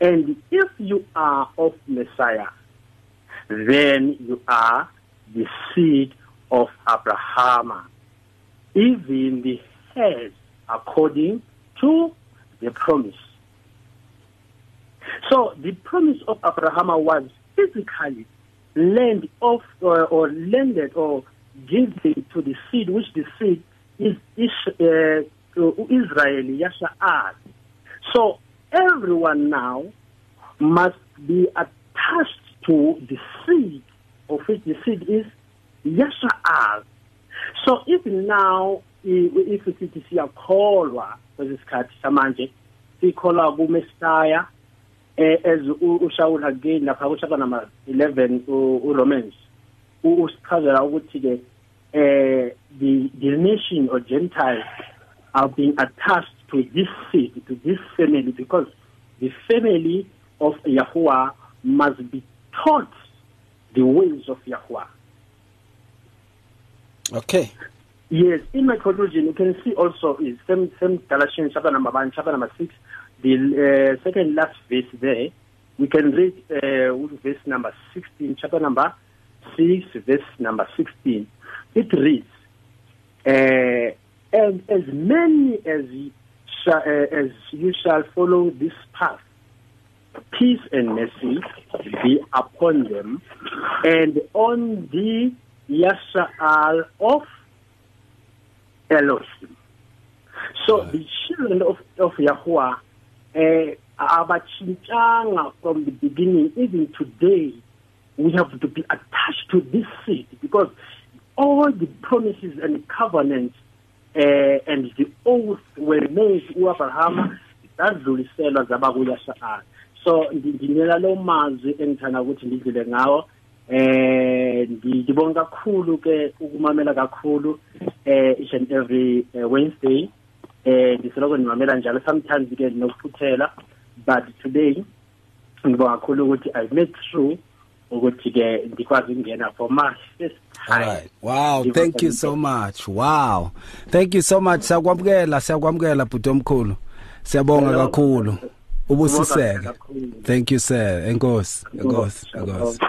And if you are of Messiah, then you are the seed of Abraham, even the head according to the promise. So the promise of Abraham was physically land of or, or landed or given to the seed, which the seed is Israel, Yasha'ad. So everyone now must be attached to the seed, of which the seed is Yasha'ad. So if now, if it is Yakolwa, for this cat, Samanje, Sikola Gumestaya, as Ushaul again, Napausha number eleven, Romans. Who the, uh, the the nation or Gentiles are being attached to this seed, to this family, because the family of Yahuwah must be taught the ways of Yahuwah. Okay. Yes, in my conclusion, you can see also is same, same Galatians chapter number one, chapter number six, the uh, second last verse there. We can read uh, verse number sixteen, chapter number six, verse number sixteen. It reads, uh, and as many as you, shall, uh, as you shall follow this path, peace and mercy be upon them, and on the Yasha'al of Elohim. So right. The children of, of Yahuwah uh, are from the beginning. Even today, we have to be attached to this seed because all the promises and covenants uh, and the oaths were made to Abraham. So, the and ngibonga kakhulu ke ukumamela kakhulu eh each and every uh, Wednesday eh ngisoloko ngimamela njalo sometimes ke nokuphuthela but today ngibonga kakhulu ukuthi I made through ukuthi ke ndikwazi ukungena for my first time. All right. Wow, thank you so much. Wow. Thank you so much. Siyakwamukela, siyakwamukela bhuti omkhulu. Siyabonga kakhulu. Ubusiseke. Thank you sir. Enkosi, enkosi, enkosi.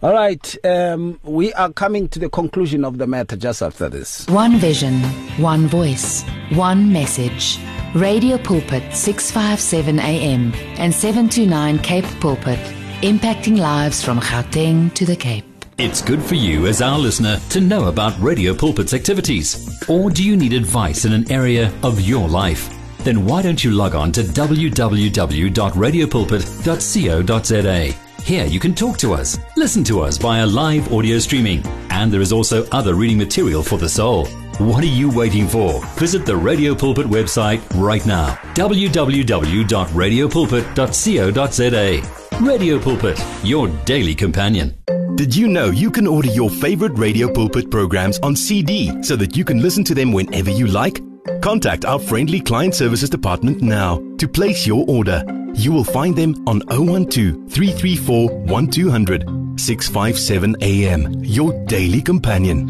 All right, um, we are coming to the conclusion of the matter just after this. One vision, one voice, one message. Radio Pulpit, six fifty-seven A M and seven twenty-nine Cape Pulpit, impacting lives from Gauteng to the Cape. It's good for you as our listener to know about Radio Pulpit's activities. Or do you need advice in an area of your life? Then why don't you log on to w w w dot radio pulpit dot co dot z a. Here you can talk to us, listen to us via live audio streaming, and there is also other reading material for the soul. What are you waiting for? Visit the Radio Pulpit website right now, w w w dot radio pulpit dot co dot z a. Radio Pulpit, your daily companion. Did you know you can order your favorite Radio Pulpit programs on C D so that you can listen to them whenever you like? Contact our friendly client services department now to place your order. You will find them on zero one two, three three four, one two zero zero, six fifty-seven A M, your daily companion.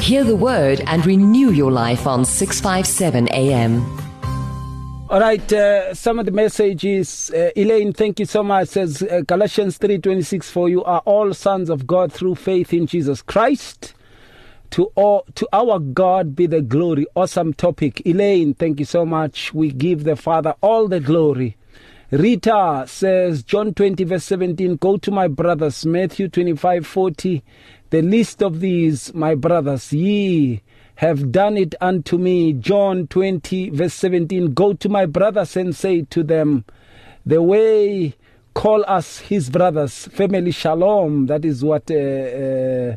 Hear the word and renew your life on six fifty-seven A M. All right, uh, some of the messages. Uh, Elaine, thank you so much. Says uh, Galatians three twenty-six, for you are all sons of God through faith in Jesus Christ. To all, to our God be the glory. Awesome topic. Elaine, thank you so much. We give the Father all the glory. Rita says, John twenty verse seventeen, go to my brothers. Matthew twenty-five forty, the list of these, my brothers, ye have done it unto me. John twenty verse seventeen, go to my brothers and say to them, the way call us his brothers. Family shalom. That is what... Uh, uh,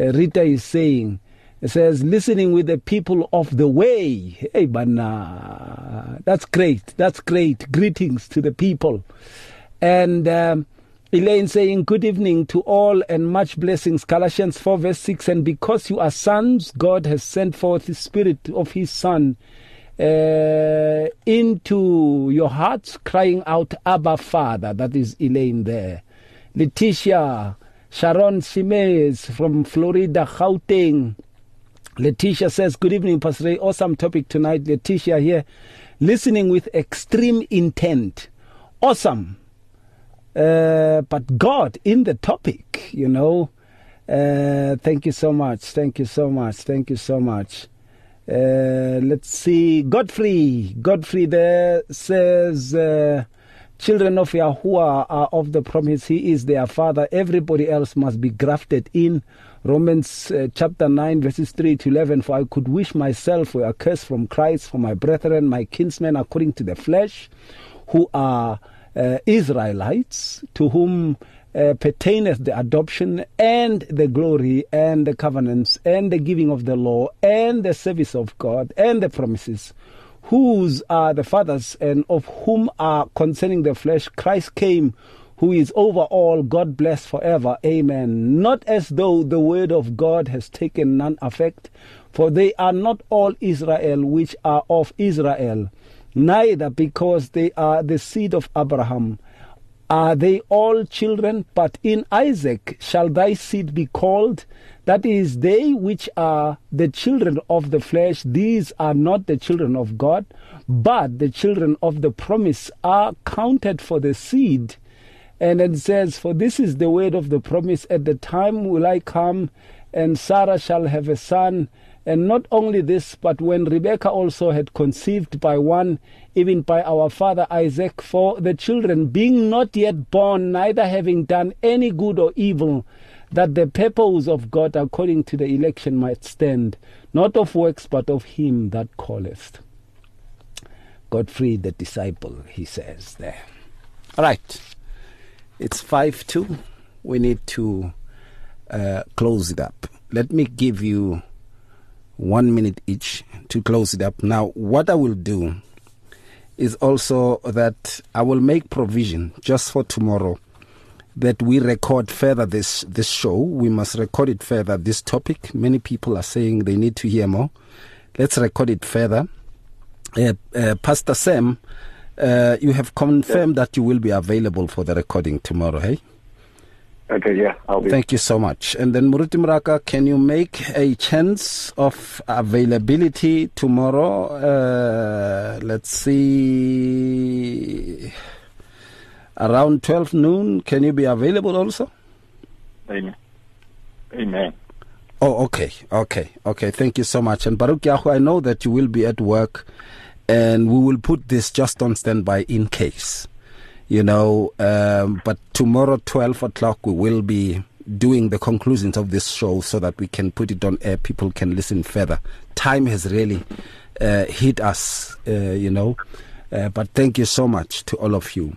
Uh, Rita is saying, it says, listening with the people of the way. Hey, Bana. That's great. That's great. Greetings to the people. And um, Elaine saying, good evening to all and much blessings. Colossians four verse six, and because you are sons, God has sent forth the spirit of his son uh, into your hearts, crying out, Abba, Father. That is Elaine there. Letitia. Sharon Simes from Florida, Gauteng. Letitia says, good evening, Pastor Ray. Awesome topic tonight. Letitia here, listening with extreme intent. Awesome. Uh, but God in the topic, you know. Uh, thank you so much. Thank you so much. Thank you so much. Uh, let's see. Godfrey. Godfrey there says... Uh, children of Yahuwah are of the promise. He is their father. Everybody else must be grafted in. Romans uh, chapter nine, verses three to eleven. For I could wish myself were a curse from Christ, for my brethren, my kinsmen, according to the flesh, who are uh, Israelites, to whom uh, pertaineth the adoption and the glory and the covenants and the giving of the law and the service of God and the promises, whose are the fathers, and of whom are concerning the flesh, Christ came, who is over all, God bless forever. Amen. Not as though the word of God has taken none effect, for they are not all Israel which are of Israel, neither because they are the seed of Abraham are they all children, but in Isaac shall thy seed be called. That is, they which are the children of the flesh, these are not the children of God, but the children of the promise are counted for the seed. And it says, for this is the word of the promise, at the time will I come, and Sarah shall have a son. And not only this, but when Rebekah also had conceived by one, even by our father Isaac, for the children being not yet born, neither having done any good or evil, that the purpose of God according to the election might stand, not of works, but of him that calleth. Godfrey the disciple, he says there. All right, it's five two. We need to uh, close it up. Let me give you one minute each to close it up. Now, what I will do is also that I will make provision just for tomorrow that we record further this, this show. We must record it further, this topic. Many people are saying they need to hear more. Let's record it further. Uh, uh, Pastor Sam, uh, you have confirmed yeah. that you will be available for the recording tomorrow, hey? Okay, yeah, I'll be. Thank you so much. And then Muruti Muraka, can you make a chance of availability tomorrow? Uh, let's see. Around twelve noon, can you be available also? Amen. Amen. Oh, okay, okay, okay. Thank you so much. And Baruch Yahu, I know that you will be at work, and we will put this just on standby in case. You know, um, but tomorrow, twelve o'clock, we will be doing the conclusions of this show so that we can put it on air. People can listen further. Time has really uh, hit us, uh, you know. Uh, but thank you so much to all of you.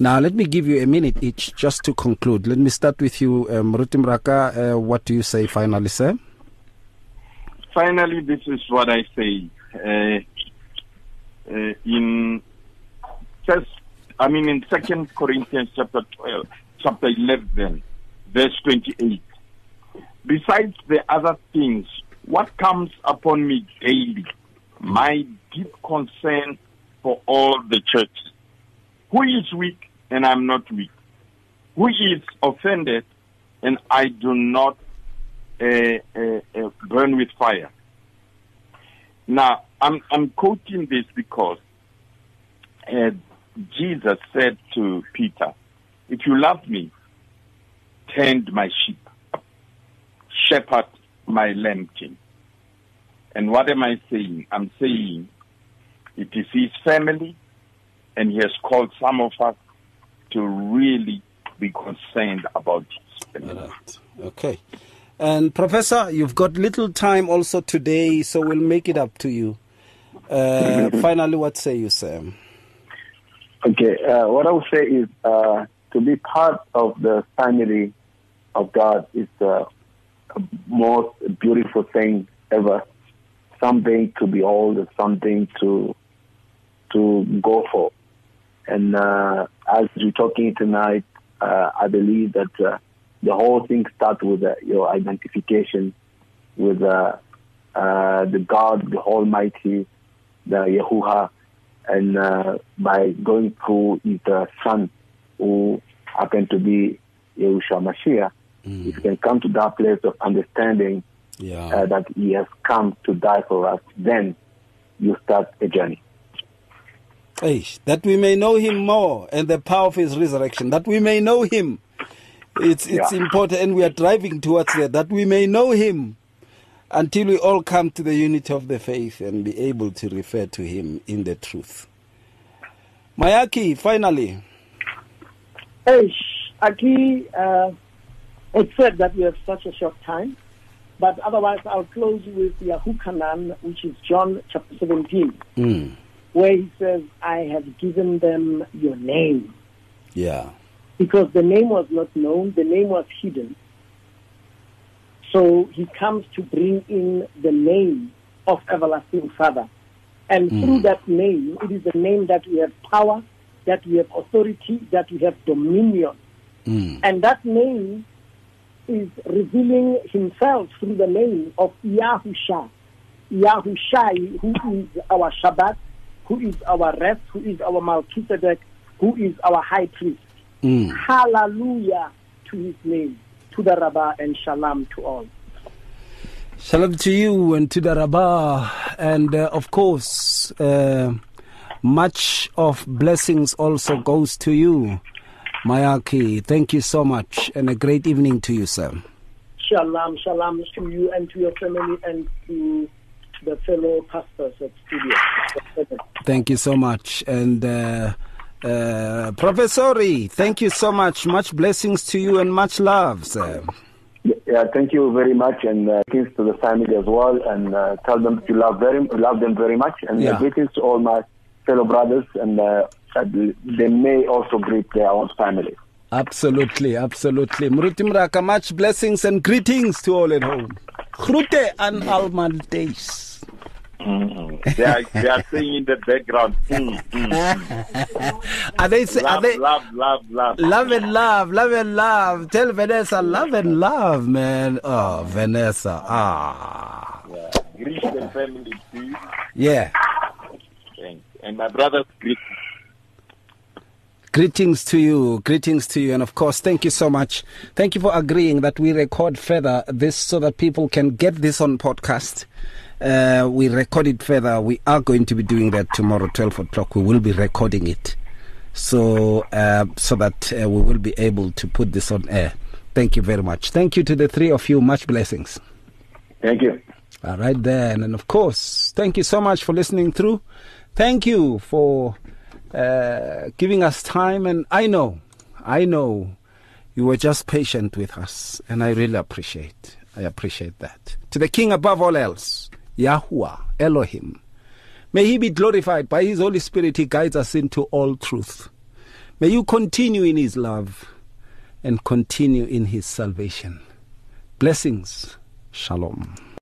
Now, let me give you a minute each just to conclude. Let me start with you, Muruti Muraka. Uh, what do you say finally, sir? Finally, this is what I say. Uh, uh, in just I mean, in Second Corinthians chapter twelve, chapter eleven, verse twenty-eight. Besides the other things, what comes upon me daily, my deep concern for all the church. Who is weak and I'm not weak? Who is offended and I do not uh, uh, uh, burn with fire? Now, I'm I'm quoting this because. Uh, Jesus said to Peter, if you love me, tend my sheep, shepherd my lambkin. And what am I saying? I'm saying it is his family, and he has called some of us to really be concerned about his family. All right. Okay. And Professor, you've got little time also today, so we'll make it up to you. Uh, finally, what say you, Sam? Okay, uh, what I would say is uh, to be part of the family of God is the most beautiful thing ever. Something to behold, something to to go for. And uh, as you're talking tonight, uh, I believe that uh, the whole thing starts with uh, your identification with uh, uh, the God, the Almighty, the Yahuwah. And uh, by going through the Son, who happened to be Yeshua Hamashiach, mm. if you can come to that place of understanding yeah. uh, that He has come to die for us, then you start a journey. Hey, that we may know Him more and the power of His resurrection, that we may know Him. It's, it's yeah. important, and we are driving towards that, that we may know Him. Until we all come to the unity of the faith and be able to refer to Him in the truth. Mayaki, finally. Hey, Aki, uh, it's said that we have such a short time, but otherwise I'll close with Yahukanan, which is John chapter seventeen, mm. where he says, I have given them your name. Yeah. Because the name was not known, the name was hidden. So he comes to bring in the name of Everlasting Father. And mm. through that name, it is the name that we have power, that we have authority, that we have dominion. Mm. And that name is revealing himself through the name of Yahusha. Yahushai, who is our Shabbat, who is our rest, who is our Melchizedek, who is our high priest. Mm. Hallelujah to his name, to the Rabbah, and shalom to all. Shalom to you and to the Rabbah. And uh, of course, uh, much of blessings also goes to you, Mayaki. Thank you so much, and a great evening to you, sir. Shalom, shalom to you and to your family and to the fellow pastors at studio. Thank you so much. And uh, uh, Professori, thank you so much. Much blessings to you and much love, sir. Yeah, thank you very much, and uh, greetings to the family as well, and uh, tell them to love very, love them very much, and yeah. uh, greetings to all my fellow brothers, and uh, they may also greet their own family. Absolutely, absolutely. Muruti Mraka, much blessings and greetings to all at home. Groete and almantes. Mm. They, are, they are singing in the background. Mm, mm. Are they? Say, love, are they? Love, love, love, love and love, love and love. Tell Vanessa, love and love, man. Oh, Vanessa, ah. Yeah. Greet the family too. Yeah. Thanks. And my brother's greetings. Greetings to you, greetings to you, and of course, thank you so much. Thank you for agreeing that we record further this so that people can get this on podcast. Uh, we record it further. We are going to be doing that tomorrow, twelve o'clock. We will be recording it so uh, so that uh, we will be able to put this on air. Thank you very much. Thank you to the three of you. Much blessings. Thank you. All right then. And of course, thank you so much for listening through. Thank you for Uh, giving us time, and I know, I know you were just patient with us, and I really appreciate, I appreciate that. To the King above all else, Yahuwah, Elohim, may he be glorified by his Holy Spirit. He guides us into all truth. May you continue in his love and continue in his salvation. Blessings. Shalom.